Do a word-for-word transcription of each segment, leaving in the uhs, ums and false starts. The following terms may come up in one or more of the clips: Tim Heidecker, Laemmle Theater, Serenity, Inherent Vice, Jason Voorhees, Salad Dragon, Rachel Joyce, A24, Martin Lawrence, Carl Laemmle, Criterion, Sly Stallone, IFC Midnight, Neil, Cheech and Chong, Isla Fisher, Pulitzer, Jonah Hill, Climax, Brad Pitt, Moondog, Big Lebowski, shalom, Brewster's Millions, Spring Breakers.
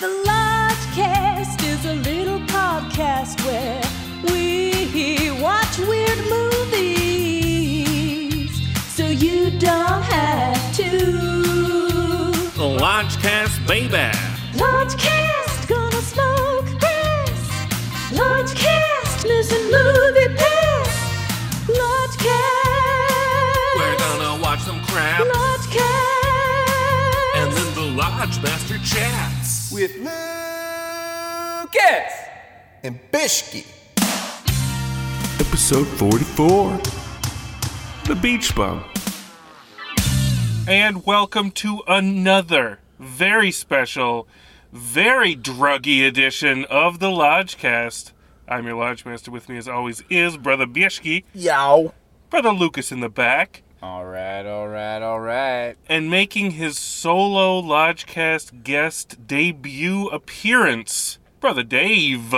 The LodgeCast is a little podcast where we watch weird movies, so you don't have to. The LodgeCast, baby. LodgeCast, gonna smoke this. LodgeCast, listen movie pass. LodgeCast, we're gonna watch some crap. LodgeCast, and then the Lodge Master chats with Lucas and Bishki. Episode forty-four, The Beach Bum. And welcome to another very special, very druggy edition of the LodgeCast. I'm your Lodge Master. With me as always is Brother Bieschke. Yow. Brother Lucas in the back. All right, all right, all right. And making his solo LodgeCast guest debut appearance, Brother Dave.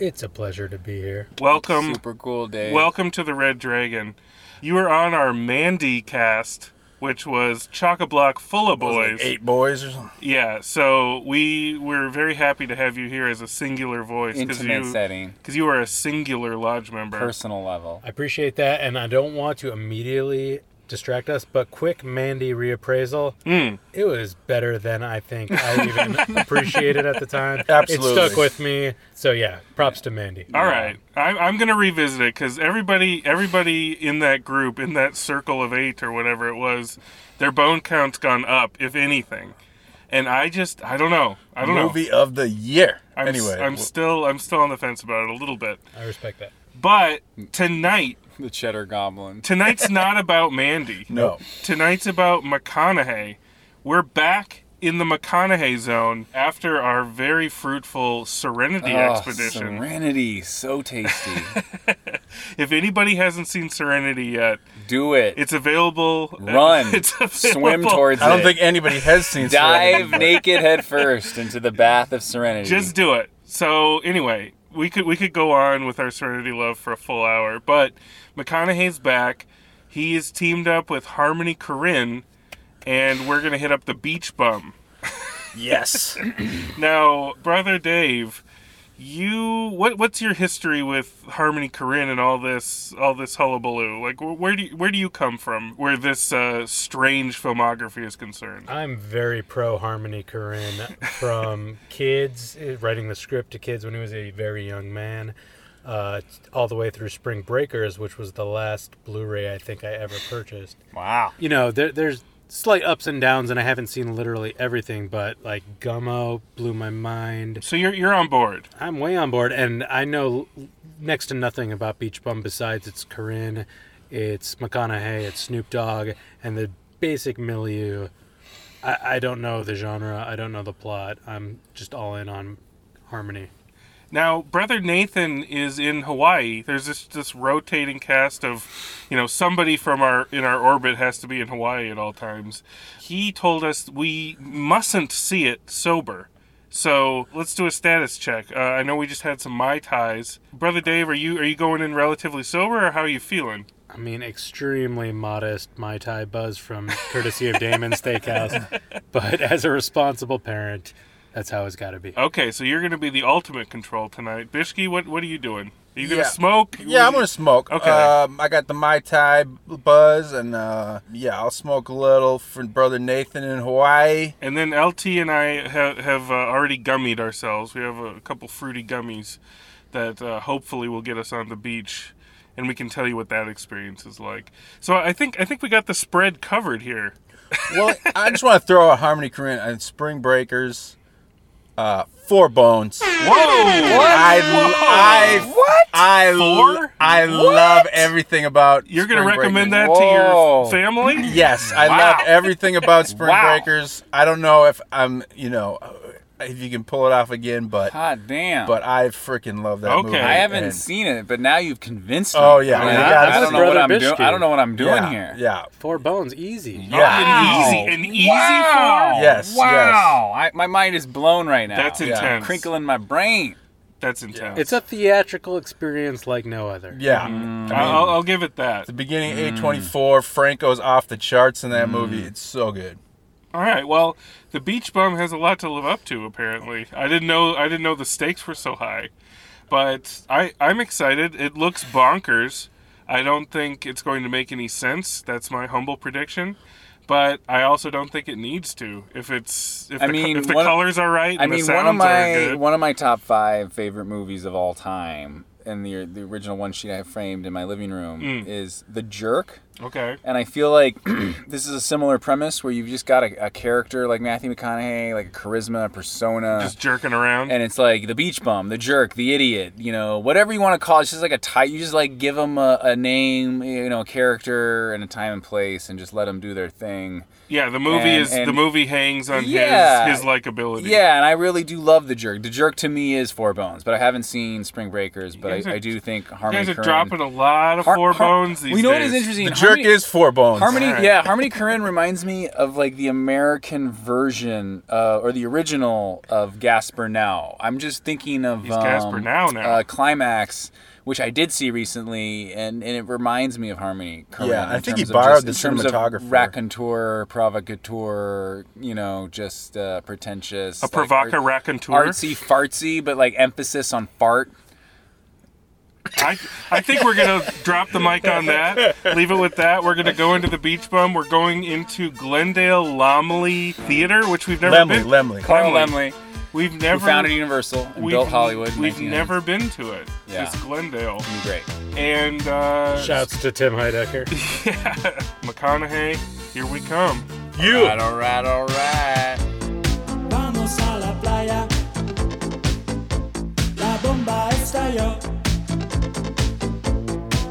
It's a pleasure to be here. Welcome. Super cool, Dave. Welcome to the Red Dragon. You were on our Mandy cast, which was chock-a-block full of boys. Like eight boys or something? Yeah, so we were very happy to have you here as a singular voice. Intimate you, setting. Because you are a singular Lodge member. Personal level. I appreciate that, and I don't want to immediately distract us, but quick Mandy reappraisal. Mm. It was better than I think I even appreciated at the time. Absolutely. It stuck with me. So yeah, props to Mandy. All yeah. right. I, I'm going to revisit it because everybody, everybody in that group, in that circle of eight or whatever it was, their bone count's gone up, if anything. And I just, I don't know. I don't Movie know. Movie of the year. I'm anyway. S- I'm, still, I'm still on the fence about it a little bit. I respect that. But tonight, the Cheddar Goblin. Tonight's not about Mandy. No. Tonight's about McConaughey. We're back in the McConaughey zone after our very fruitful Serenity oh, expedition. Serenity, so tasty. If anybody hasn't seen Serenity yet, do it. It's available. Run. It's available. Swim towards it. I don't it. think anybody has seen Dive Serenity. Dive naked head first into the bath of Serenity. Just do it. So anyway, we could we could go on with our Serenity love for a full hour, but McConaughey's back. He is teamed up with Harmony Korine, and we're going to hit up the Beach Bum. Yes. Now, Brother Dave, you what what's your history with Harmony Korine and all this all this hullabaloo? Like, where do you, where do you come from where this uh, strange filmography is concerned? I'm very pro Harmony Korine from kids, writing the script to kids when he was a very young man, uh, all the way through Spring Breakers, which was the last Blu-ray I think I ever purchased. Wow. You know, there, there's slight ups and downs, and I haven't seen literally everything, but like Gummo blew my mind. So you're you're on board. I'm way on board, and I know next to nothing about Beach Bum besides it's Korine, it's McConaughey, it's Snoop Dogg, and the basic milieu. I, I don't know the genre. I don't know the plot. I'm just all in on Harmony. Now, Brother Nathan is in Hawaii. There's this this rotating cast of, you know, somebody from our in our orbit has to be in Hawaii at all times. He told us we mustn't see it sober. So let's do a status check. Uh, I know we just had some Mai Tais. Brother Dave, are you are you going in relatively sober, or how are you feeling? I mean, extremely modest Mai Tai buzz from courtesy of Damon's Steakhouse. But as a responsible parent, that's how it's got to be. Okay, so you're going to be the ultimate control tonight. Bishki, what what are you doing? Are you going to yeah. smoke? Yeah, I'm going to smoke. Okay. Um, I got the Mai Tai buzz, and uh, yeah, I'll smoke a little for Brother Nathan in Hawaii. And then L T and I have, have uh, already gummied ourselves. We have a couple fruity gummies that uh, hopefully will get us on the beach, and we can tell you what that experience is like. So I think I think we got the spread covered here. Well, I just want to throw a Harmony Korine and Spring Breakers. Uh, four bones. Whoa! What? I, I, I, what? I, four? I what? love everything about You're Spring gonna recommend Breakers. That Whoa. To your family? Yes, I wow. love everything about Spring wow. Breakers. I don't know if I'm, you know, if you can pull it off again, but God damn. But I freaking love that okay. movie. I haven't and, seen it, but now you've convinced me. Oh yeah. I, mean, I, I, I don't know what I'm doing. I don't know what I'm doing yeah, here. Yeah. Four bones, easy. Wow. An easy. An easy wow. four. Yes. Wow. Yes. I, my mind is blown right now. That's intense. Yeah. Crinkling my brain. That's intense. It's a theatrical experience like no other. Yeah. Mm. I mean, I'll, I'll give it that. The beginning mm. A twenty-four, Franco's off the charts in that mm. movie. It's so good. All right. Well, The Beach Bum has a lot to live up to apparently. I didn't know I didn't know the stakes were so high. But I I'm excited. It looks bonkers. I don't think it's going to make any sense. That's my humble prediction. But I also don't think it needs to. If it's if I the, mean, if the one, colors are right, and I mean the sounds one of my are good. One of my top five favorite movies of all time, and the the original one sheet I framed in my living room mm. is The Jerk. Okay. And I feel like this is a similar premise where you've just got a, a character like Matthew McConaughey, like a charisma, a persona, just jerking around, and it's like the beach bum, the jerk, the idiot, you know, whatever you want to call it. It's just like a type. You just like give them a, a name, you know, a character, and a time and place, and just let them do their thing. Yeah, the movie and, is and, the movie hangs on yeah, his his likability. Yeah, and I really do love The Jerk. The Jerk to me is Four Bones, but I haven't seen Spring Breakers, but I, are, I do think Harmony Korine. You guys are Korine, dropping a lot of Har- Four Har- Bones these days. You know what is interesting? The Harmony, Jerk is Four Bones. Harmony, right. Yeah, Harmony Korine reminds me of like the American version uh, or the original of Gaspar Noé. I'm just thinking of He's um, Gaspar Noé now. Uh, Climax, which I did see recently, and, and it reminds me of Harmony Korine. Yeah, I think he borrowed just, the in terms cinematographer. Of raconteur, provocateur, you know, just uh, pretentious. A like, provoca raconteur? Artsy, fartsy, but like emphasis on fart. I I think we're going to drop the mic on that, leave it with that. We're going to go into The Beach Bum. We're going into Glendale Laemmle Theater, which we've never Laemmle, been. Laemmle. Carl Laemmle. We've never we founded Universal and built Hollywood. In we've never been to it. Yeah. It's Glendale. It'd be great. And uh, shouts to Tim Heidecker. Yeah, McConaughey. Here we come. You. All right, all right, all right. Vamos a la playa. La bomba estalló.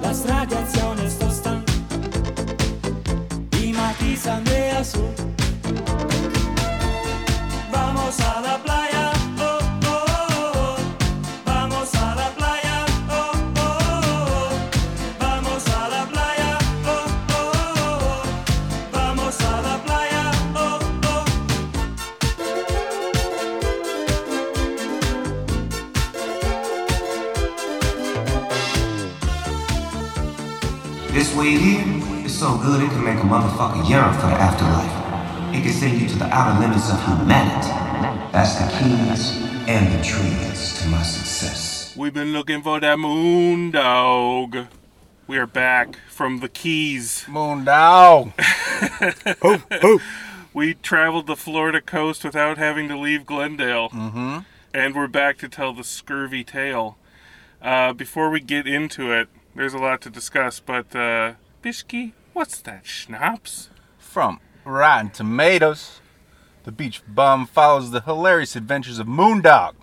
Las radiaciones tostan y matizan de azul. Vamos a la playa. This weed here is so good it can make a motherfucker yearn for the afterlife. It can send you to the outer limits of humanity. That's the keys and the trees to my success. We've been looking for that Moondog. We are back from the Keys. Moondog. Ooh, ooh. We traveled the Florida coast without having to leave Glendale. Mm-hmm. And we're back to tell the scurvy tale. Uh, before we get into it, there's a lot to discuss, but, uh, Bishki, what's that schnapps? From Rotten Tomatoes, The Beach Bum follows the hilarious adventures of Moondog,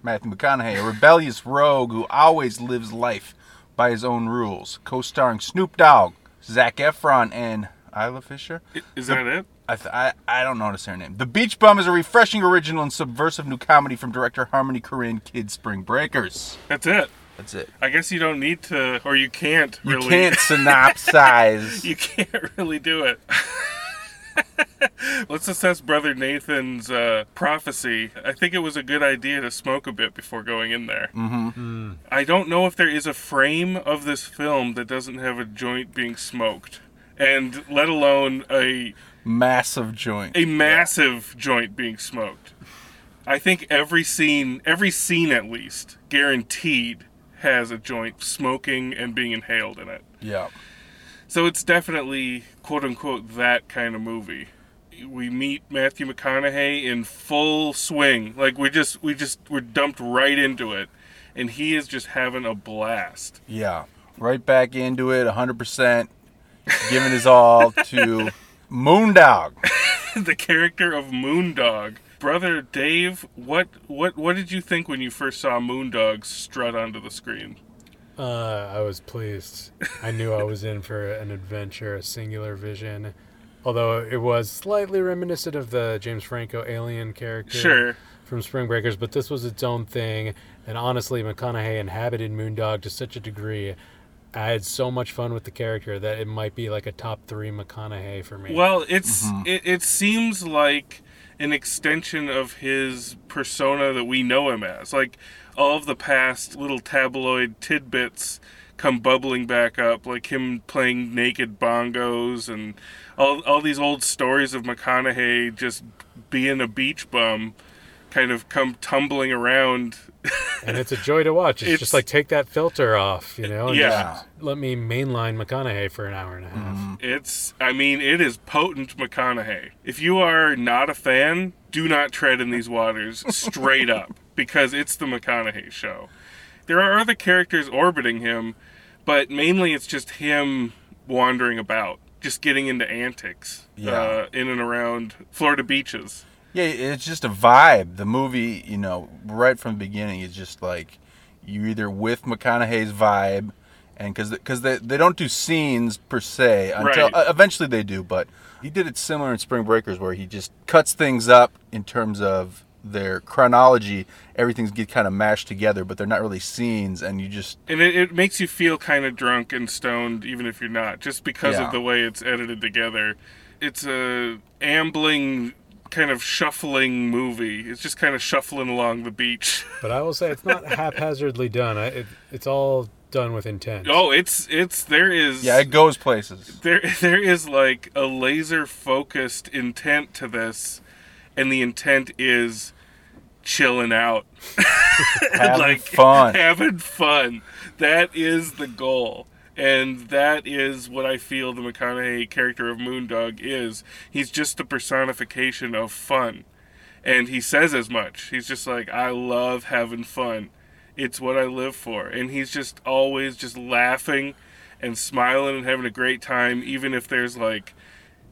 Matthew McConaughey, a rebellious rogue who always lives life by his own rules, co-starring Snoop Dogg, Zac Efron, and Isla Fisher. Is that the, it? I, th- I I don't notice her name. The Beach Bum is a refreshing original and subversive new comedy from director Harmony Korine, Kid Spring Breakers. That's it. That's it. I guess you don't need to, or you can't really. You can't synopsize. You can't really do it. Let's assess Brother Nathan's uh, prophecy. I think it was a good idea to smoke a bit before going in there. Mm-hmm. Mm. I don't know if there is a frame of this film that doesn't have a joint being smoked. And let alone a... massive joint. A massive yeah. joint being smoked. I think every scene, every scene at least, guaranteed... has a joint smoking and being inhaled in it. Yeah. So it's definitely, quote unquote, that kind of movie. We meet Matthew McConaughey in full swing. Like we just, we just, we're dumped right into it. And he is just having a blast. Yeah. Right back into it, one hundred percent. Giving his all to Moondog. The character of Moondog. Brother Dave, what, what what did you think when you first saw Moondog strut onto the screen? Uh, I was pleased. I knew I was in for an adventure, a singular vision, although it was slightly reminiscent of the James Franco alien character sure. from Spring Breakers, but this was its own thing. And honestly, McConaughey inhabited Moondog to such a degree. I had so much fun with the character that it might be like a top three McConaughey for me. Well, it's mm-hmm. it, it seems like an extension of his persona that we know him as. Like, all of the past little tabloid tidbits come bubbling back up, like him playing naked bongos and all all these old stories of McConaughey just being a beach bum kind of come tumbling around. And it's a joy to watch. It's, it's just like, take that filter off, you know? And yeah. Just let me mainline McConaughey for an hour and a half. Mm. It's, I mean, it is potent McConaughey. If you are not a fan, do not tread in these waters straight up, because it's the McConaughey show. There are other characters orbiting him, but mainly it's just him wandering about, just getting into antics yeah. uh, in and around Florida beaches. Yeah, it's just a vibe. The movie, you know, right from the beginning is just like, you're either with McConaughey's vibe, and because because they, they don't do scenes per se until right. uh, eventually they do, but he did it similar in Spring Breakers where he just cuts things up in terms of their chronology. Everything's get kind of mashed together, but they're not really scenes, and you just and it, it makes you feel kind of drunk and stoned, even if you're not, just because yeah. of the way it's edited together. It's a ambling, kind of shuffling movie. It's just kind of shuffling along the beach. But I will say it's not haphazardly done. I, it, it's all done with intent. Oh, it's it's there is yeah, it goes places. There there is like a laser focused intent to this, and the intent is chilling out, having like, fun, having fun. That is the goal. And that is what I feel the McConaughey character of Moondog is. He's just the personification of fun. And he says as much. He's just like, I love having fun. It's what I live for. And he's just always just laughing and smiling and having a great time, even if there's like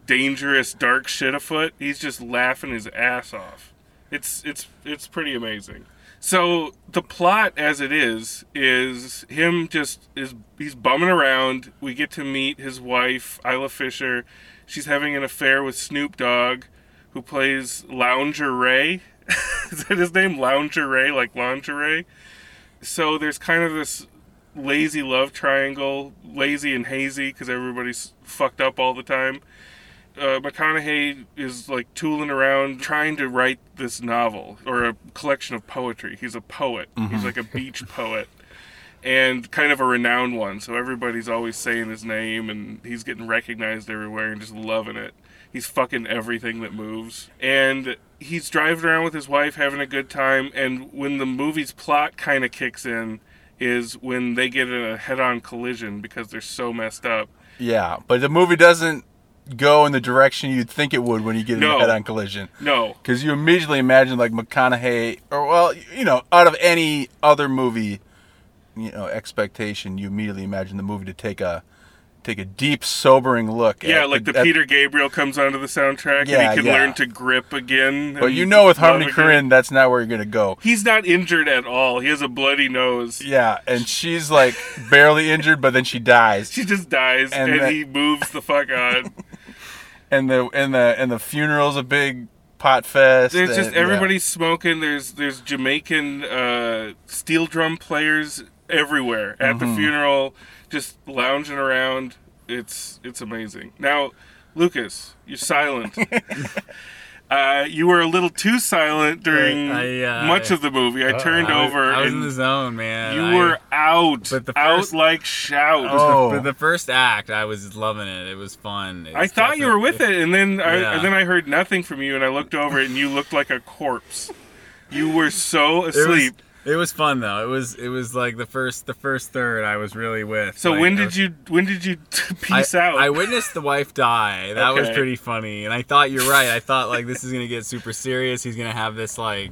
dangerous, dark shit afoot. He's just laughing his ass off. It's it's it's pretty amazing. So the plot as it is, is him just, is he's bumming around. We get to meet his wife, Isla Fisher. She's having an affair with Snoop Dogg, who plays Lingerie. Is that his name? Lingerie, like lingerie. So there's kind of this lazy love triangle, lazy and hazy, because everybody's fucked up all the time. Uh, McConaughey is like tooling around trying to write this novel or a collection of poetry. He's a poet. Mm-hmm. He's like a beach poet and kind of a renowned one. So everybody's always saying his name and he's getting recognized everywhere and just loving it. He's fucking everything that moves. And he's driving around with his wife, having a good time. And when the movie's plot kind of kicks in is when they get in a head-on collision because they're so messed up. Yeah, but the movie doesn't go in the direction you'd think it would when you get no. in a head-on collision. No. Because you immediately imagine, like, McConaughey, or, well, you know, out of any other movie, you know, expectation, you immediately imagine the movie to take a take a deep, sobering look. Yeah, at, like the at, Peter Gabriel comes onto the soundtrack yeah, and he can yeah. learn to grip again. But you know with Harmony Korine, that's not where you're going to go. He's not injured at all. He has a bloody nose. Yeah, and she's, like, barely injured, but then she dies. She just dies, and, and then he moves the fuck on. And the and the and the funeral's a big pot fest. There's just and, everybody's yeah. smoking. There's there's Jamaican uh, steel drum players everywhere at mm-hmm. the funeral, just lounging around. It's it's amazing. Now, Lucas, you're silent. uh, you were a little too silent during I, I, uh, much I, of the movie. I uh, turned I was, over. I was and in the zone, man. You I, were out, but the first, out like shout. Oh. The, the first act, I was loving it. It was fun. It was I thought you were with it, and then I, yeah. and then I heard nothing from you, and I looked over, and you looked like a corpse. You were so asleep. It was, It was fun though. It was it was like the first the first third I was really with. So like, when did was, you when did you t- peace I, out? I witnessed the wife die. That okay. was pretty funny. And I thought you're right. I thought like this is gonna get super serious. He's gonna have this like,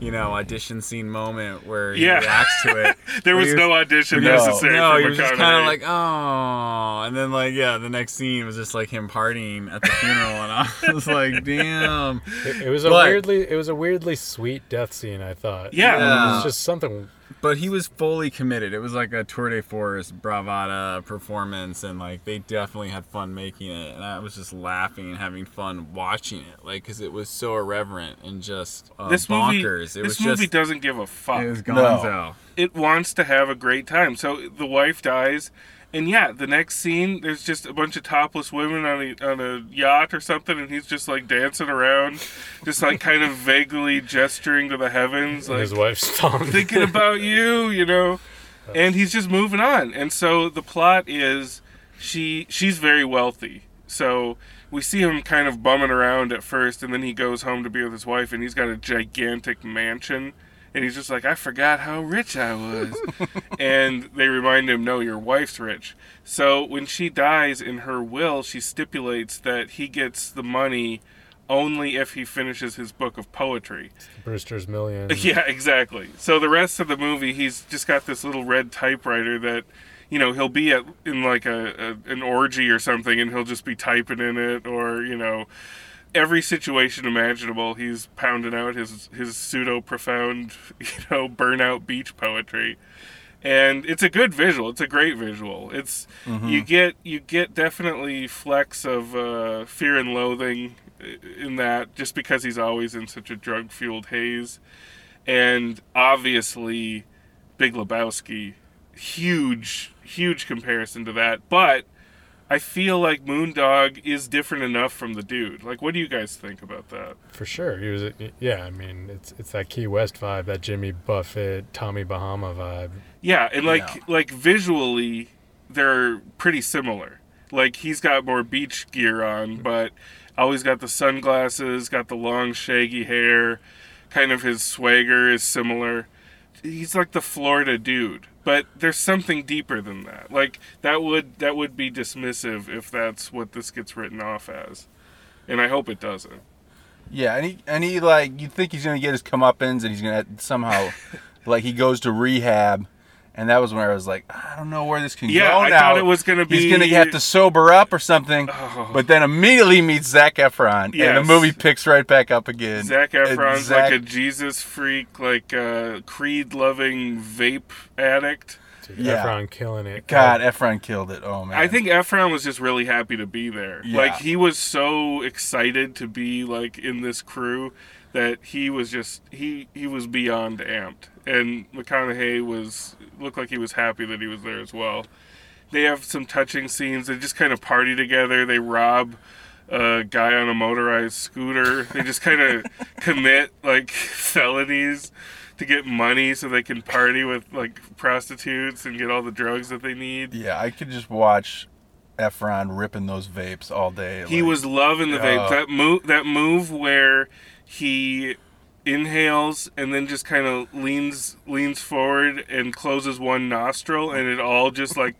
you know, audition scene moment where he yeah. reacts to it. There was, was no audition no, necessary. No, for he was just kind of like, oh, and then like yeah, the next scene was just like him partying at the funeral, and I was like, damn. It, it was but, a weirdly, it was a weirdly sweet death scene. I thought, yeah, yeah. It was just something But he was fully committed. It was like a tour de force, bravada performance, and like they definitely had fun making it. And I was just laughing and having fun watching it, like because it was so irreverent and just uh, this bonkers. Movie, it this was movie just, doesn't give a fuck. It was gonzo. No. It wants to have a great time. So the wife dies. And yeah, the next scene, there's just a bunch of topless women on a on a yacht or something, and he's just like dancing around, just like kind of vaguely gesturing to the heavens, like his wife's tongue, thinking about you, you know. And he's just moving on. And so the plot is, she she's very wealthy, so we see him kind of bumming around at first, and then he goes home to be with his wife, and he's got a gigantic mansion. And he's just like, I forgot how rich I was. And they remind him, no, your wife's rich. So when she dies, in her will, she stipulates that he gets the money only if he finishes his book of poetry. It's the Brewster's Millions. Yeah, exactly. So the rest of the movie, he's just got this little red typewriter that, you know, he'll be at in like a, a an orgy or something, and he'll just be typing in it, or, you know... every situation imaginable, he's pounding out his his pseudo-profound, you know, burnout beach poetry. And it's a good visual. It's a great visual. It's mm-hmm. you get you get definitely flecks of uh, fear and loathing in that, just because he's always in such a drug-fueled haze. And obviously, Big Lebowski, huge, huge comparison to that. But... I feel like Moondog is different enough from the dude. Like, what do you guys think about that? For sure. He was, yeah, I mean, it's it's that Key West vibe, that Jimmy Buffett, Tommy Bahama vibe. Yeah, and like yeah. like visually, they're pretty similar. Like, he's got more beach gear on, but always got the sunglasses, got the long shaggy hair, kind of his swagger is similar. He's like the Florida dude, but there's something deeper than that. Like that would that would be dismissive if that's what this gets written off as, and I hope it doesn't. Yeah, and he and he like you think he's gonna get his comeuppance, and he's gonna somehow like he goes to rehab, and that was when I was like, I don't know where this can yeah, go now. Yeah, I thought it was gonna be he's gonna have to sober up or something, oh. But then immediately meets Zac Efron, yes. And the movie picks right back up again. Zac Efron's Zac... like a Jesus freak, like a creed-loving vape addict. Dude, yeah. Efron killing it. God, oh. Efron killed it. Oh man, I think Efron was just really happy to be there. Yeah. Like he was so excited to be like in this crew that he was just he he was beyond amped. And McConaughey was looked like he was happy that he was there as well. They have some touching scenes. They just kind of party together. They rob a guy on a motorized scooter. They just kind of commit like felonies to get money so they can party with like prostitutes and get all the drugs that they need. Yeah, I could just watch Efron ripping those vapes all day. He like, was loving the uh, vapes. That move, that move where he inhales and then just kind of leans leans forward and closes one nostril, and it all just like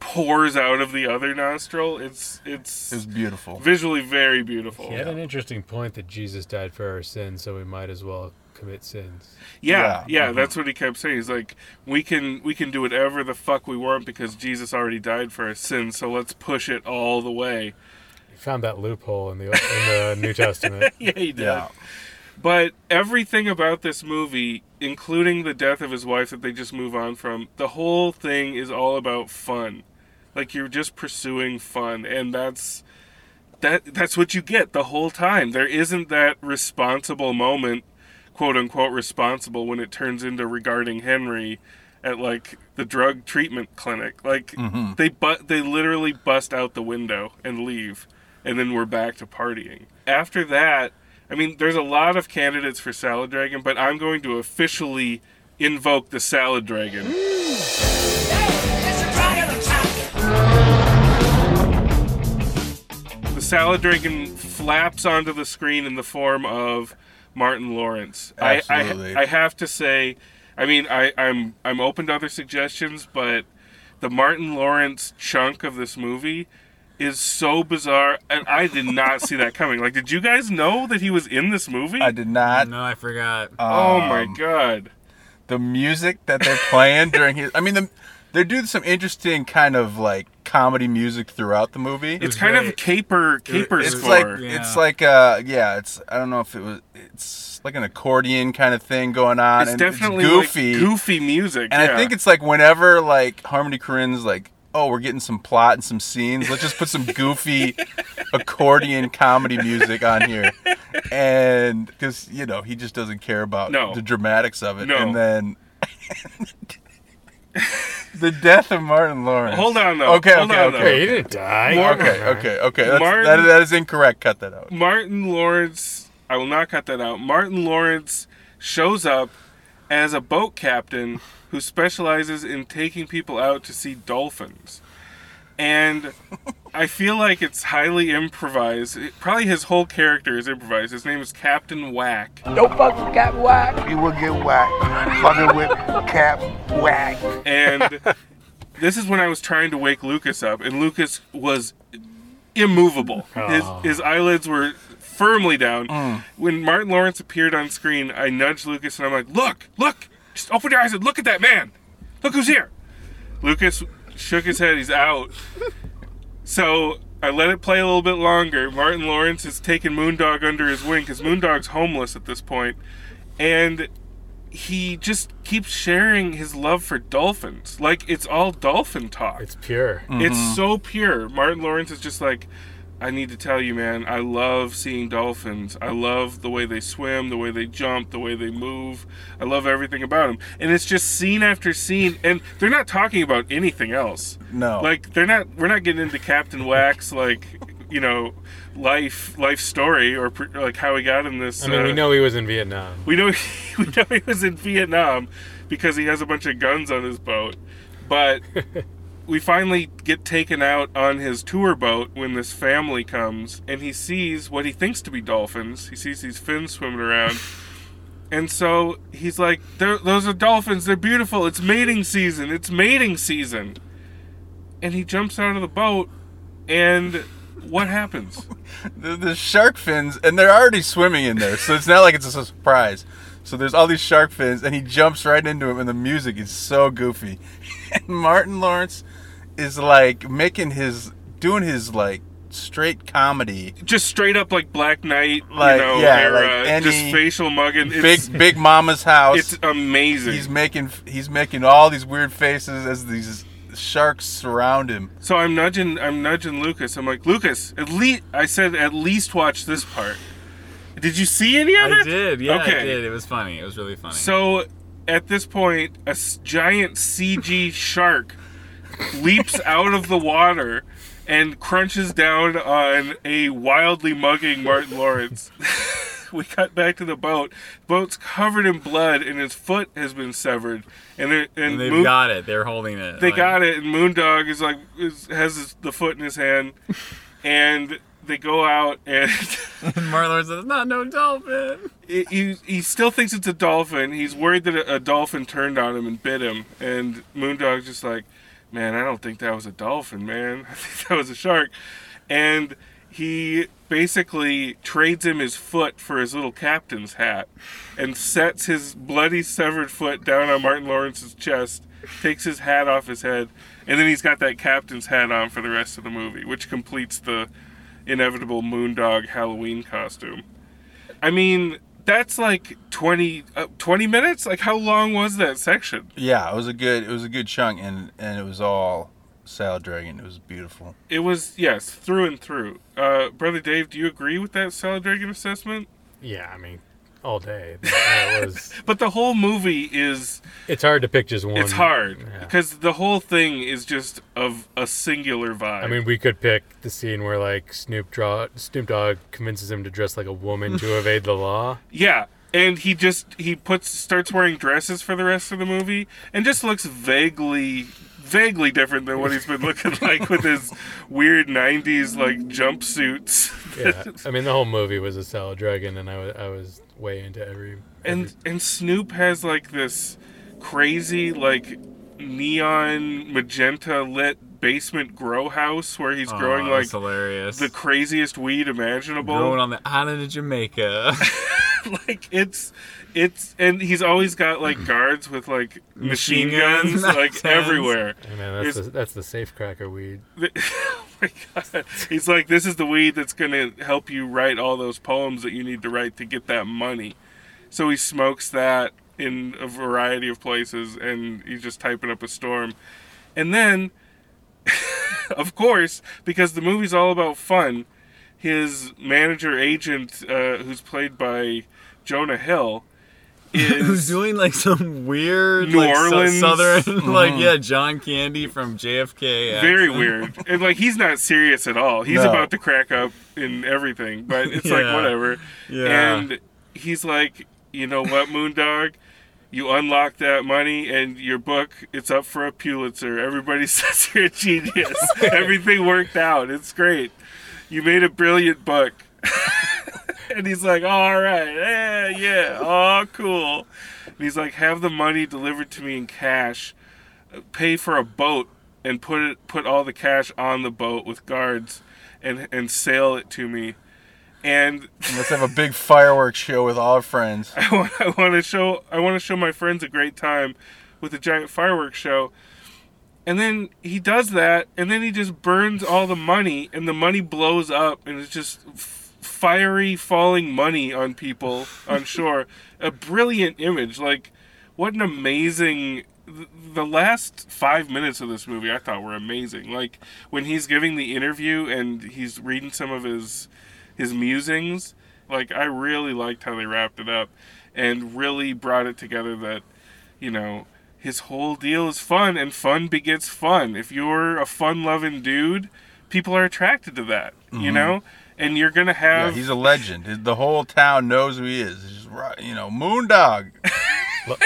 pours out of the other nostril. It's it's it's beautiful. Visually very beautiful. He had yeah. an interesting point that Jesus died for our sins, so we might as well commit sins. Yeah, yeah, yeah mm-hmm. That's what he kept saying. He's like, we can we can do whatever the fuck we want because Jesus already died for our sins, so let's push it all the way. He found that loophole in the, in the New Testament. Yeah, he did. Yeah. But everything about this movie, including the death of his wife that they just move on from, the whole thing is all about fun. Like, you're just pursuing fun, and that's that that's what you get the whole time. There isn't that responsible moment, quote-unquote responsible, when it turns into Regarding Henry at, like, the drug treatment clinic. Like, mm-hmm. they bu- they literally bust out the window and leave, and then we're back to partying. After that... I mean, there's a lot of candidates for Salad Dragon, but I'm going to officially invoke the Salad Dragon. Hey, it's a dragon attack! The Salad Dragon flaps onto the screen in the form of Martin Lawrence. Absolutely. I, I, I have to say, I mean, I, I'm I'm open to other suggestions, but the Martin Lawrence chunk of this movie is so bizarre, and I did not see that coming. Like, did you guys know that he was in this movie? I did not. No, I forgot. Um, oh my god, the music that they're playing during his—I mean, the, they do some interesting kind of like comedy music throughout the movie. It's, it's kind great. of caper caper it, it's score. Like, yeah. It's like uh yeah, it's I don't know if it was it's like an accordion kind of thing going on. It's and definitely it's goofy. Like goofy music. And yeah. I think it's like whenever like Harmony Korine's like, oh, we're getting some plot and some scenes. Let's just put some goofy accordion comedy music on here. And because, you know, he just doesn't care about no. the dramatics of it. No. And then the death of Martin Lawrence. Hold on, though. Okay, Hold okay, on, okay. Though. Hey, he didn't die. Martin, okay, okay, okay. That's, Martin, that, that is incorrect. Cut that out. Martin Lawrence, I will not cut that out. Martin Lawrence shows up as a boat captain who specializes in taking people out to see dolphins. And I feel like it's highly improvised. It, probably his whole character is improvised. His name is Captain Whack. Don't fuck with Cap Whack. You will get whacked. Fucking with Cap Whack. And this is when I was trying to wake Lucas up, and Lucas was immovable. Oh. His, his eyelids were firmly down. Mm. When Martin Lawrence appeared on screen, I nudged Lucas, and I'm like, look, look. Just open your eyes and look at that man. Look who's here. Lucas shook his head. He's out. So I let it play a little bit longer. Martin Lawrence has taken Moondog under his wing because Moondog's homeless at this point. And he just keeps sharing his love for dolphins. Like, it's all dolphin talk. It's pure. Mm-hmm. It's so pure. Martin Lawrence is just like, I need to tell you, man, I love seeing dolphins. I love the way they swim, the way they jump, the way they move. I love everything about them. And it's just scene after scene, and they're not talking about anything else. No. Like, they're not, we're not getting into Captain Wax, like, you know, life life story or, like, how he got in this. I mean, uh, we know he was in Vietnam. We know, he, we know he was in Vietnam because he has a bunch of guns on his boat. But... we finally get taken out on his tour boat when this family comes, and he sees what he thinks to be dolphins. He sees these fins swimming around. And so he's like, those are dolphins. They're beautiful. It's mating season. It's mating season. And he jumps out of the boat, and what happens? the, the shark fins, and they're already swimming in there, so it's not like it's a surprise. So there's all these shark fins, and he jumps right into them, and the music is so goofy. And Martin Lawrence is, like, making his, doing his, like, straight comedy. Just straight up, like, Black Knight, like, you know, yeah, era. Like any, just facial mugging. It's, big Big Mama's House. It's amazing. He's making, he's making all these weird faces as these sharks surround him. So I'm nudging, I'm nudging Lucas. I'm like, Lucas, at least, I said, at least watch this part. Did you see any of it? I did, yeah, okay. I did. It was funny. It was really funny. So, at this point, a giant C G shark leaps out of the water and crunches down on a wildly mugging Martin Lawrence. We cut back to the boat. The boat's covered in blood, and his foot has been severed. And, and, and they've Moon- got it. They're holding it. They like... got it, and Moondog is like is, has his, the foot in his hand, and... they go out and... Martin Lawrence says, not no dolphin. It, he, he still thinks it's a dolphin. He's worried that a, a dolphin turned on him and bit him. And Moondog's just like, man, I don't think that was a dolphin, man. I think that was a shark. And he basically trades him his foot for his little captain's hat and sets his bloody severed foot down on Martin Lawrence's chest, takes his hat off his head, and then he's got that captain's hat on for the rest of the movie, which completes the... inevitable Moondog Halloween costume. I mean, that's like twenty, uh, twenty minutes? Like, how long was that section? Yeah, it was a good, it was a good chunk, and, and it was all Salad Dragon. It was beautiful. It was, yes, through and through. Uh, Brother Dave, do you agree with that Salad Dragon assessment? Yeah, I mean, all day. That was... But the whole movie is... It's hard to pick just one. It's hard, because yeah. the whole thing is just of a singular vibe. I mean, we could pick the scene where, like, Snoop, draw, Snoop Dogg convinces him to dress like a woman to evade the law. Yeah, and he just, he puts, starts wearing dresses for the rest of the movie, and just looks vaguely... vaguely different than what he's been looking like with his weird nineties like jumpsuits. Yeah, I mean the whole movie was a Salad Dragon, and I was I was way into every. every... And and Snoop has like this crazy like neon magenta lit basement grow house where he's oh, growing like hilarious. the craziest weed imaginable. Growing on the island of Jamaica. like it's it's and he's always got like guards with like machine, machine guns, guns like sounds. everywhere. I know that's the, that's the safecracker weed. The, oh my god! He's like, this is the weed that's gonna help you write all those poems that you need to write to get that money. So he smokes that in a variety of places, and he's just typing up a storm. And then, of course, because the movie's all about fun, his manager agent, uh, who's played by Jonah Hill, is who's doing like some weird New like, Orleans so- southern mm. like yeah John Candy from J F K accent. Very weird, and like he's not serious at all. He's no. about to crack up in everything, but it's yeah. like whatever. Yeah. And he's like, you know what, Moondog? You unlock that money, and your book, it's up for a Pulitzer. Everybody says you're a genius. Everything worked out. It's great. You made a brilliant book. And he's like, all right. Yeah, yeah. Oh, cool. And he's like, have the money delivered to me in cash. Pay for a boat and put it, put all the cash on the boat with guards and and sail it to me. And let's have a big fireworks show with all our friends. I want, I want to show I want to show my friends a great time with a giant fireworks show. And then he does that, and then he just burns all the money, and the money blows up, and it's just f- fiery falling money on people on shore. A brilliant image. Like, what an amazing... The last five minutes of this movie I thought were amazing. Like, when he's giving the interview, and he's reading some of his... his musings, like, I really liked how they wrapped it up and really brought it together that, you know, his whole deal is fun, and fun begets fun. If you're a fun-loving dude, people are attracted to that, mm-hmm. you know? And you're going to have... Yeah, he's a legend. The whole town knows who he is. He's just, you know, Moondog.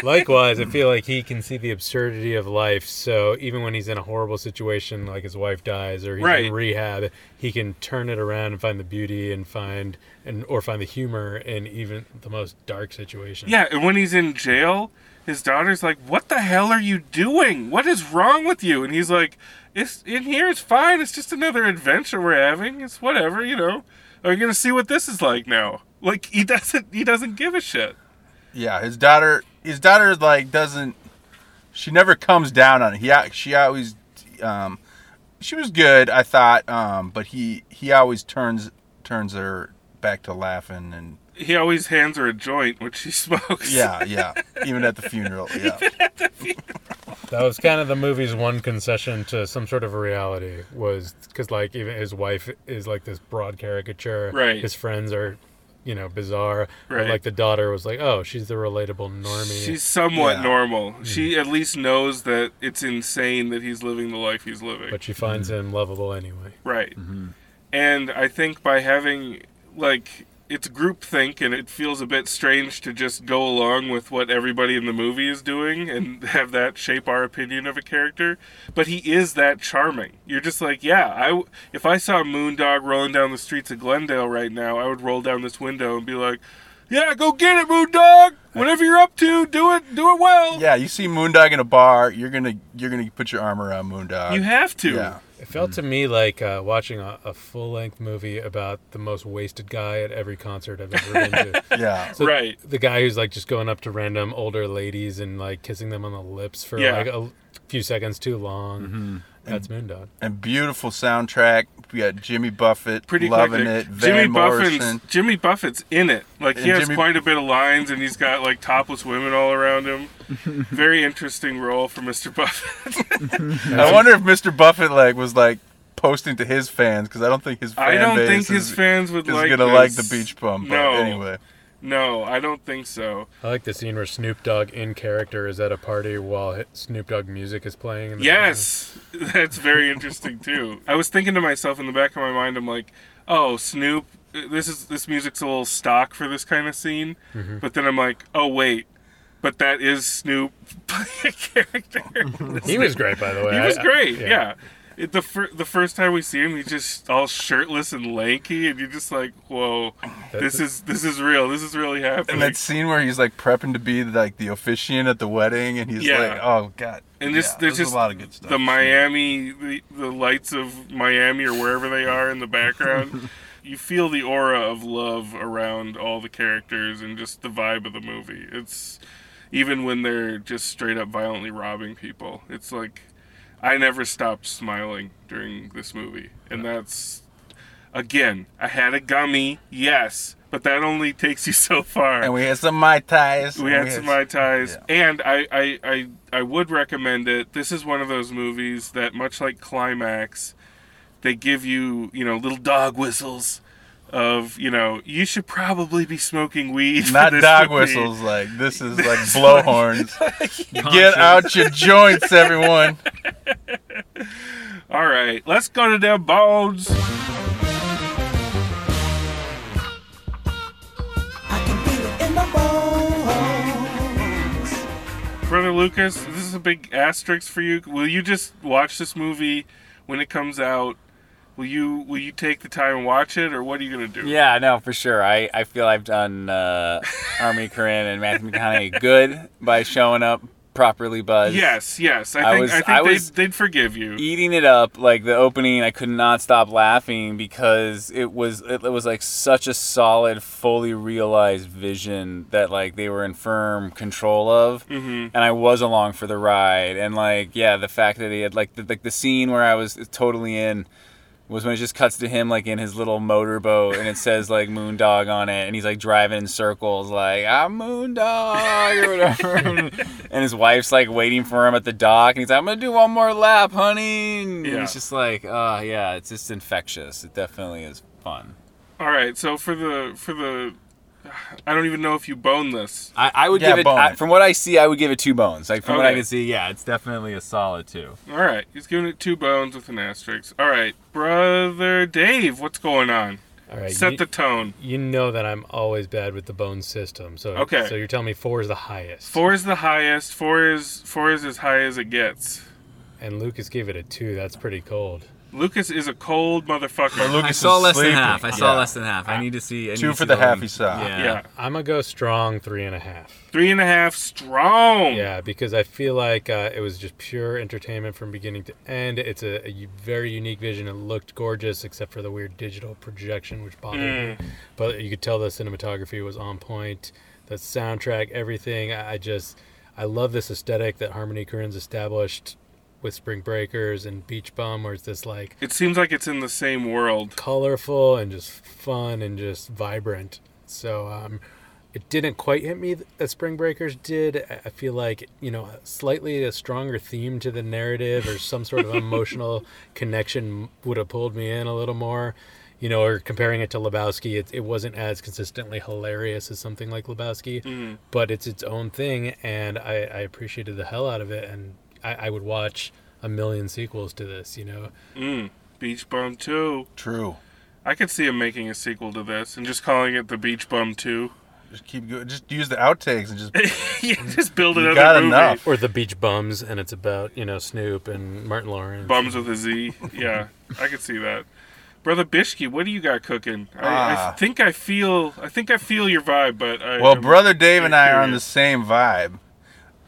Likewise, I feel like he can see the absurdity of life, so even when he's in a horrible situation, like his wife dies or he's right. in rehab, he can turn it around and find the beauty and find and or find the humor in even the most dark situation. Yeah, and when he's in jail, his daughter's like, what the hell are you doing? What is wrong with you? And he's like, it's in here, it's fine, it's just another adventure we're having, it's whatever, you know. Are you gonna see what this is like now? Like, he doesn't he doesn't give a shit. Yeah, his daughter... His daughter, like, doesn't... She never comes down on it. He, she always... Um, she was good, I thought, um, but he, he always turns turns her back to laughing. And he always hands her a joint, which she smokes. Yeah, yeah. Even at the funeral, yeah. Even at the funeral. That was kind of the movie's one concession to some sort of a reality, was... Because, like, even his wife is, like, this broad caricature. Right. His friends are... you know, bizarre. Right. Like, the daughter was like, oh, she's the relatable normie. She's somewhat yeah. normal. Mm-hmm. She at least knows that it's insane that he's living the life he's living. But she finds mm-hmm. him lovable anyway. Right. Mm-hmm. And I think by having, like, it's groupthink, and it feels a bit strange to just go along with what everybody in the movie is doing and have that shape our opinion of a character. But he is that charming. You're just like, yeah, I, if I saw Moondog rolling down the streets of Glendale right now, I would roll down this window and be like, yeah, go get it, Moondog! Whatever you're up to, do it do it well. Yeah, you see Moondog in a bar, you're gonna you're gonna put your arm around Moondog. You have to. Yeah. It felt to me like uh, watching a, a full-length movie about the most wasted guy at every concert I've ever been to. Yeah, so right. The guy who's like just going up to random older ladies and like kissing them on the lips for yeah. like a few seconds too long. Mm-hmm. That's Moondog. And beautiful soundtrack. We got Jimmy Buffett Pretty loving eclectic. it. Van Jimmy Buffett's, Jimmy Buffett's in it. Like, and he has Jimmy... quite a bit of lines, and he's got like topless women all around him. Very interesting role for Mister Buffett. I wonder if Mister Buffett like was like posting to his fans, because I don't think his fan I don't base think his is, fans would is like gonna this. like the beach bum. No. Anyway. No, I don't think so. I like the scene where Snoop Dogg in character is at a party while Snoop Dogg music is playing. In the yes, room. That's very interesting too. I was thinking to myself in the back of my mind, I'm like, oh, Snoop, this is this music's a little stock for this kind of scene. Mm-hmm. But then I'm like, oh wait, but that is Snoop playing a character. He was great, by the way. He was great. I, I, yeah. yeah. It, the fir- the first time we see him, he's just all shirtless and lanky, and you're just like, "Whoa, this is this is real. This is really happening." And that scene where he's like prepping to be like the officiant at the wedding, and he's yeah. like, "Oh God!" And this, yeah, there's just a lot of good stuff. The Miami, the, the lights of Miami or wherever they are in the background. you feel the aura of love around all the characters and just the vibe of the movie. It's even when they're just straight up violently robbing people. It's like I never stopped smiling during this movie, and that's again. I had a gummy, yes, but that only takes you so far. And we had some Mai Tais. We, we had some Mai Tais, yeah. And I, I, I, I would recommend it. This is one of those movies that, much like Climax, they give you, you know, little dog whistles of, you know, you should probably be smoking weed. Not dog movie. Whistles, like, this is like blowhorns. Like, get out your joints, everyone. All right, let's go to their bones. Brother Lucas, this is a big asterisk for you. Will you just watch this movie when it comes out? Will you will you take the time and watch it, or what are you going to do? Yeah, no, for sure. I, I feel I've done uh, Harmony Korine and Matthew McConaughey good by showing up properly buzzed. Yes, yes. I, I think, was, I think I was they'd, they'd forgive you. Eating it up, like the opening, I could not stop laughing because it was it, it was like such a solid, fully realized vision that like they were in firm control of, mm-hmm. and I was along for the ride. And like, yeah, the fact that he had like the, like the scene where I was totally in was when it just cuts to him like in his little motorboat and it says like Moondog on it and he's like driving in circles like I'm Moondog or whatever and his wife's like waiting for him at the dock and he's like I'm gonna do one more lap, honey. And yeah. It's just like oh yeah, it's just infectious. It definitely is fun. All right, so for the for the I don't even know if you bone this. I, I would yeah, give it I, from what I see. I would give it two bones. Like from okay. what I can see, yeah, it's definitely a solid two. All right, he's giving it two bones with an asterisk. All right, brother Dave, what's going on? All right, set you, the tone. You know that I'm always bad with the bone system, so okay. So you're telling me four is the highest. Four is the highest. Four is four is as high as it gets. And Lucas gave it a two. That's pretty cold. Lucas is a cold motherfucker. Lucas I saw less sleeping. than half. I saw yeah. less than half. I need to see. I Two need for see the half he saw. Yeah. yeah. I'm going to go strong three and a half. Three and a half strong. Yeah, because I feel like uh, it was just pure entertainment from beginning to end. It's a, a very unique vision. It looked gorgeous, except for the weird digital projection, which bothered mm. me. But you could tell the cinematography was on point. The soundtrack, everything. I just, I love this aesthetic that Harmony Korine's established with Spring Breakers and Beach Bum, where it's this like it seems like it's in the same world, colorful and just fun and just vibrant. So um, it didn't quite hit me as Spring Breakers did. I feel like, you know, slightly a stronger theme to the narrative or some sort of emotional connection would have pulled me in a little more. You know, or comparing it to Lebowski, it, it wasn't as consistently hilarious as something like Lebowski, mm-hmm. but it's its own thing, and I, I appreciated the hell out of it. And I, I would watch a million sequels to this, you know. Mm, Beach Bum two. True. I could see him making a sequel to this and just calling it The Beach Bum two. Just keep going. Just use the outtakes and just yeah, just build another got movie. Enough. Or The Beach Bums, and it's about, you know, Snoop and Martin Lawrence. Bums with a Z. Yeah, I could see that. Brother Bishke, what do you got cooking? I, ah. I think I feel. I think I feel your vibe, but I, well, I'm, brother Dave and I are on the same vibe.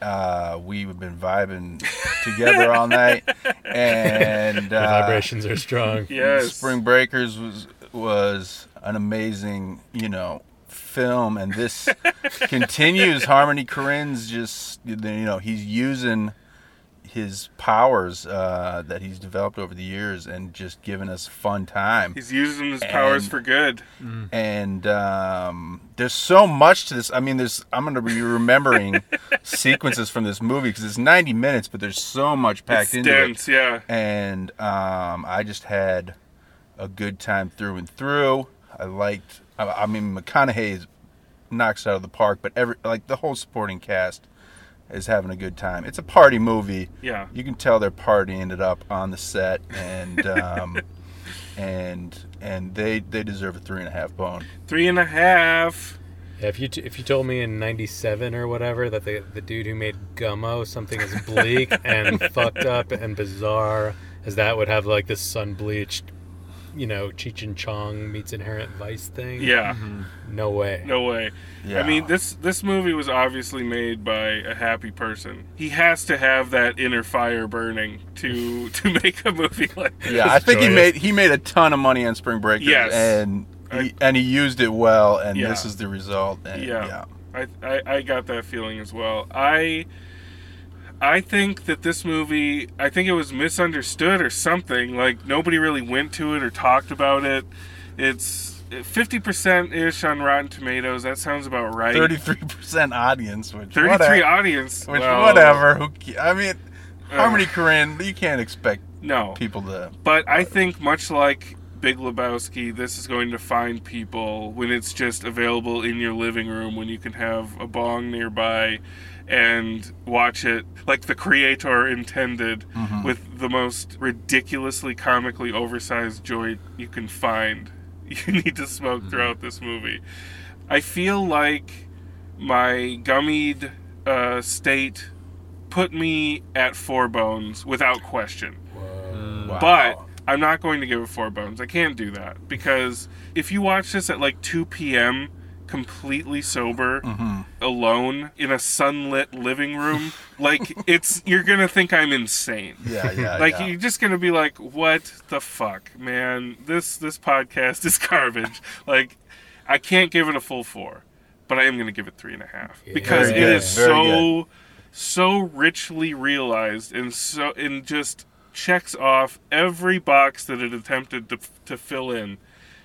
Uh, we've been vibing together all night, and uh, vibrations are strong. Yes, Spring Breakers was was an amazing, you know, film, and this continues Harmony Korine's just, you know, he's using his powers uh, that he's developed over the years and just giving us a fun time. He's using his and, powers for good. Mm. And um, there's so much to this. I mean, there's I'm going to be remembering sequences from this movie because it's ninety minutes, but there's so much packed into it. It's dense, yeah. And um, I just had a good time through and through. I liked, I, I mean, McConaughey knocks out of the park, but every like the whole supporting cast is having a good time. It's a party movie. Yeah. You can tell their party ended up on the set, and um, and and they they deserve a three and a half bone. Three and a half. Yeah, if you t- if you told me in ninety-seven or whatever that the the dude who made Gummo, something as bleak and fucked up and bizarre as that, would have like this sun bleached you know, Cheech and Chong meets Inherent Vice thing. Yeah. Mm-hmm. No way. No way. Yeah. I mean, this this movie was obviously made by a happy person. He has to have that inner fire burning to to make a movie like this. Yeah, I think joyous. he made he made a ton of money on Spring Breakers. Yes. And he, I, and he used it well, and yeah. this is the result. And, yeah. yeah. I, I I got that feeling as well. I... I think that this movie, I think it was misunderstood or something. Like, nobody really went to it or talked about it. It's fifty percent-ish on Rotten Tomatoes. That sounds about right. thirty-three percent audience. Which thirty-three whatever, audience. Which, well, whatever. Who, I mean, uh, Harmony Korine, you can't expect no, people to... But I think, much like Big Lebowski, this is going to find people when it's just available in your living room, when you can have a bong nearby and watch it like the creator intended, mm-hmm. with the most ridiculously comically oversized joint you can find. You need to smoke mm-hmm. throughout this movie. I feel like my gummied uh, state put me at four bones without question. Wow. But I'm not going to give it four bones. I can't do that, because if you watch this at like two p.m. completely sober, mm-hmm. alone in a sunlit living room, like, it's, you're gonna think I'm insane. Yeah, yeah. Like, yeah. you're just gonna be like, what the fuck, man? This this podcast is garbage. Like, I can't give it a full four, but I am gonna give it three and a half yeah. because Very it good. is Very so good. so richly realized and so and just. checks off every box that it attempted to to fill in.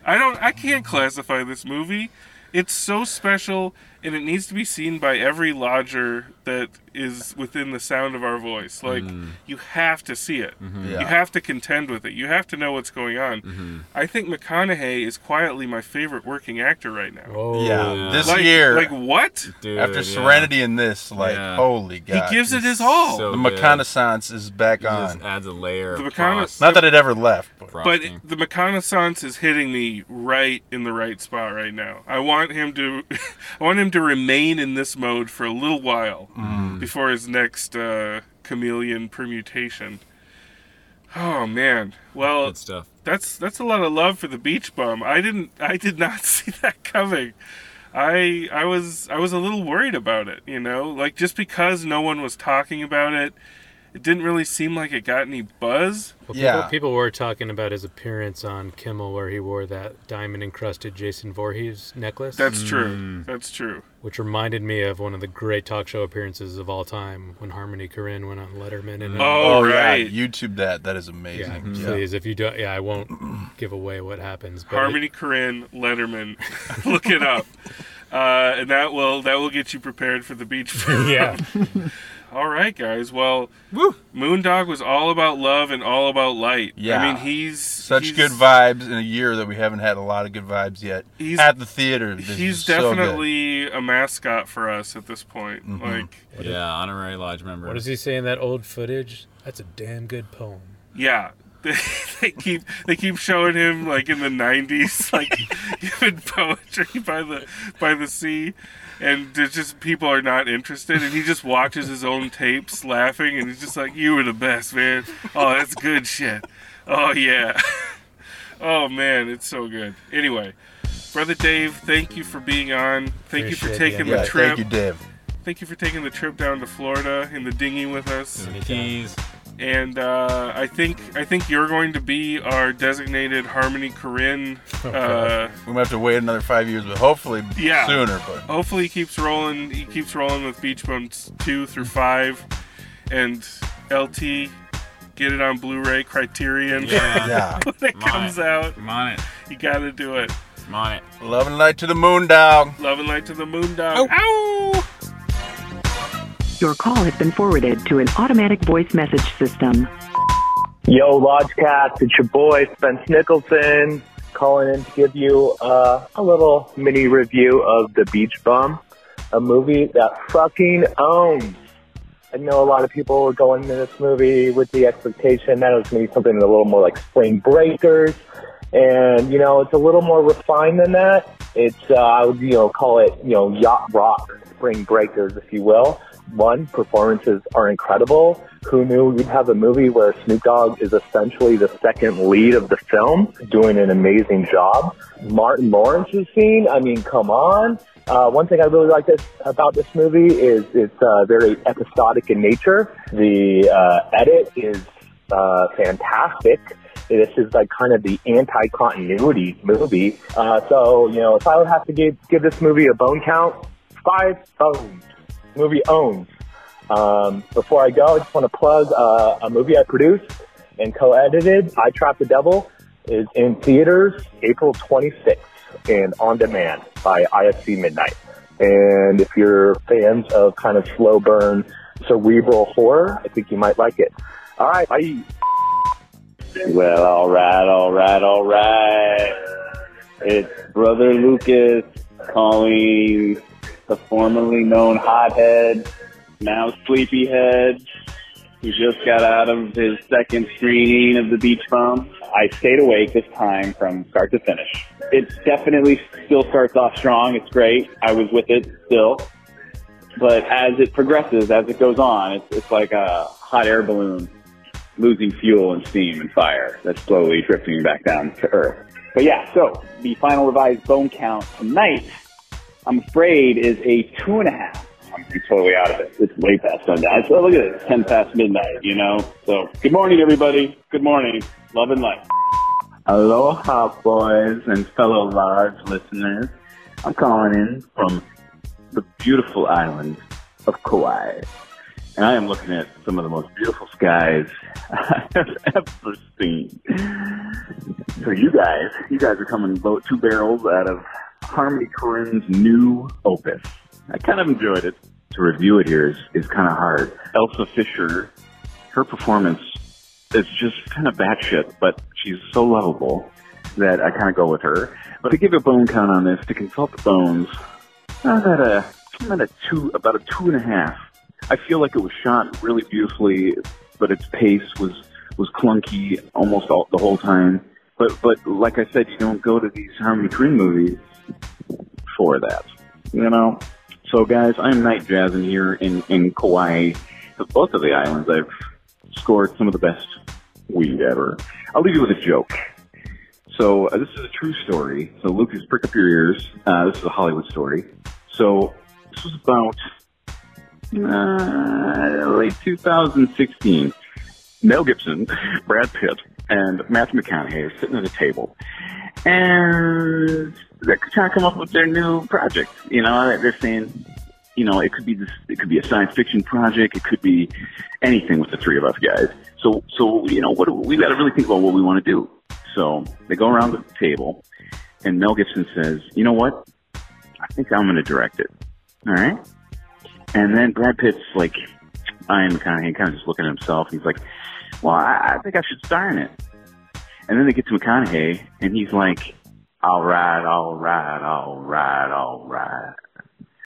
I don't. I can't classify this movie. It's so special, and it needs to be seen by every lodger that is within the sound of our voice. Like, mm. you have to see it. Mm-hmm. Yeah. You have to contend with it. You have to know what's going on. Mm-hmm. I think McConaughey is quietly my favorite working actor right now. Whoa. Yeah, this like, year. Like, what? Dude, After Serenity yeah. and this, like, yeah. holy God. He gives it his all. So the McConaissance is back he on. Just adds a layer of McCona- Not that it ever left. But, but it, the McConaissance is hitting me right in the right spot right now. I want him to... I want him to remain in this mode for a little while mm. before his next uh, chameleon permutation. Oh man! Well, good stuff. That's that's a lot of love for the Beach Bum. I didn't. I did not see that coming. I I was I was a little worried about it. You know, like, just because no one was talking about it, it didn't really seem like it got any buzz. Well, yeah. people, people were talking about his appearance on Kimmel, where he wore that diamond-encrusted Jason Voorhees necklace. That's mm. true. That's true. Which reminded me of one of the great talk show appearances of all time, when Harmony Korine went on Letterman. And oh, oh right. Yeah. YouTube that. That is amazing. Yeah, mm-hmm. Please, if you don't, yeah, I won't give away what happens. But Harmony it, Korine, Letterman. Look it up. Uh, and that will that will get you prepared for the Beach Bum. Yeah. All right, guys. Well, Woo. Moondog was all about love and all about light. Yeah. I mean, he's... Such he's, good vibes in a year that we haven't had a lot of good vibes yet. He's, at the theater. This he's definitely so a mascot for us at this point. Mm-hmm. Like, what Yeah, is, honorary lodge member. What does he say in that old footage? That's a damn good poem. Yeah. they keep they keep showing him, like, in the nineties, like, giving poetry by the by the sea, and just people are not interested, and he just watches his own tapes laughing, and he's just like, you were the best, man. Oh, that's good shit. Oh yeah. Oh man, it's so good. Anyway, Brother Dave, thank you for being on. Thank Appreciate you for taking yeah. the yeah, trip. Thank you, Dave. Thank you for taking the trip down to Florida in the dinghy with us. Please. And uh, I think I think you're going to be our designated Harmony Korine. Uh, we might have to wait another five years, but hopefully yeah. sooner. But hopefully he keeps rolling. He keeps rolling with Beach Bums two through five, and L T, get it on Blu-ray, Criterion. Yeah, yeah. when it I'm comes it. out, I'm on it. You got to do it. I'm on it. Love and light to the Moondog. Love and light to the Moondog. Ow! Your call has been forwarded to an automatic voice message system. Yo, LodgeCast, it's your boy, Spence Nicholson, calling in to give you uh, a little mini review of The Beach Bum, a movie that fucking owns. I know a lot of people were going into this movie with the expectation that it was going to be something a little more like Spring Breakers, and, you know, it's a little more refined than that. It's, uh, I would, you know, call it, you know, yacht rock Spring Breakers, if you will. One, performances are incredible. Who knew we'd have a movie where Snoop Dogg is essentially the second lead of the film, doing an amazing job. Martin Lawrence's scene, I mean, come on. Uh, one thing I really like this, about this movie is it's uh, very episodic in nature. The uh, edit is uh, fantastic. This is like kind of the anti-continuity movie. Uh, so, you know, if I would have to give, give this movie a bone count, five bones. Movie owns. Um, before I go, I just want to plug uh, a movie I produced and co-edited, I Trap the Devil, is in theaters April twenty-sixth and on demand by I F C Midnight. And if you're fans of kind of slow burn, cerebral horror, I think you might like it. All right. Bye. Well, all right, all right, all right. It's Brother Lucas calling the formerly known hothead, now sleepyhead, who just got out of his second screening of The Beach Bum. I stayed awake this time from start to finish. It definitely still starts off strong. It's great. I was with it still. But as it progresses, as it goes on, it's, it's like a hot air balloon losing fuel and steam and fire that's slowly drifting back down to earth. But yeah, so the final revised bone count tonight, I'm afraid, is a two and a half. I'm totally out of it. It's way past sundown. So look at it. It's ten past midnight, you know? So good morning, everybody. Good morning. Love and light. Aloha, boys and fellow large listeners. I'm calling in from the beautiful island of Kauai. And I am looking at some of the most beautiful skies I have ever seen. So you guys, you guys are coming boat two barrels out of Harmony Korine's new opus. I kind of enjoyed it. To review it here is, is kind of hard. Isla Fisher, her performance is just kind of batshit, but she's so lovable that I kind of go with her. But to give a bone count on this, to consult the bones, I'm at a, I'm at a two, about a two and a half. I feel like it was shot really beautifully, but its pace was, was clunky almost all, the whole time. But but like I said, you don't go to these Harmony Korine movies for that, you know? So, guys, I'm Night Jazzin' here in, in Kauai. Both of the islands, I've scored some of the best weed ever. I'll leave you with a joke. So uh, this is a true story. So, Lucas, prick up your ears. Uh, this is a Hollywood story. So this was about... Uh, late two thousand sixteen, Mel Gibson, Brad Pitt, and Matthew McConaughey are sitting at a table, and they're trying to come up with their new project. You know, they're saying, you know, it could be this, it could be a science fiction project, it could be anything with the three of us guys. So, so you know, what we got to really think about what we want to do. So they go around the table, and Mel Gibson says, "You know what? I think I'm going to direct it. All right." And then Brad Pitt's like, I'm kind of, kind of just looking at himself. He's like, well, I, I think I should star in it. And then they get to McConaughey, and he's like, all right, all right, all right, all right.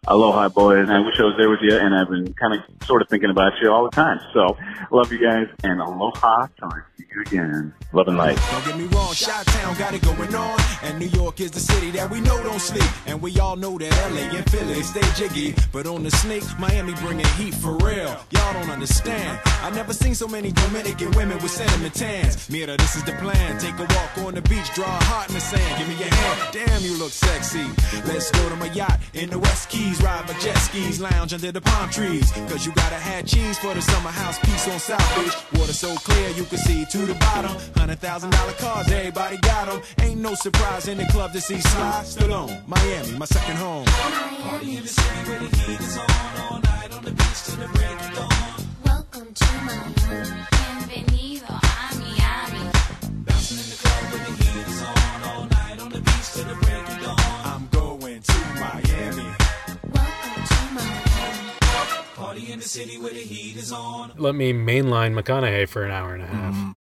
Aloha, boys. I wish I was there with you, and I've been kind of sort of thinking about you all the time. So, love you guys, and aloha till I see you again. Love and light. Don't get me wrong, Chi-Town got it going on, and New York is the city that we know don't sleep, and we all know that L A and Philly stay jiggy, but on the sneak, Miami bringing heat for real. Y'all don't understand. I never seen so many Dominican women with sentiment tans. Mira, this is the plan. Take a walk on the beach, draw a heart in the sand. Give me your hand. Damn, you look sexy. Let's go to my yacht in the West Keys. Ride my jet skis, lounge under the palm trees. Cause you gotta have cheese for the summer house piece on South Beach. Water so clear you can see to the bottom. Hundred thousand dollar cars, everybody got them. Ain't no surprise in the club to see Sly Stallone. Miami, my second home. Party in the city where the heat is on. All night on the beach till the break of dawn. Welcome to Miami. Bienvenido a Miami. Bouncing in the club where the heat is on. All night on the beach till the break of dawn. I'm going to Miami. Party in the city where the heat is on. Let me mainline McConaughey for an hour and a half. Mm.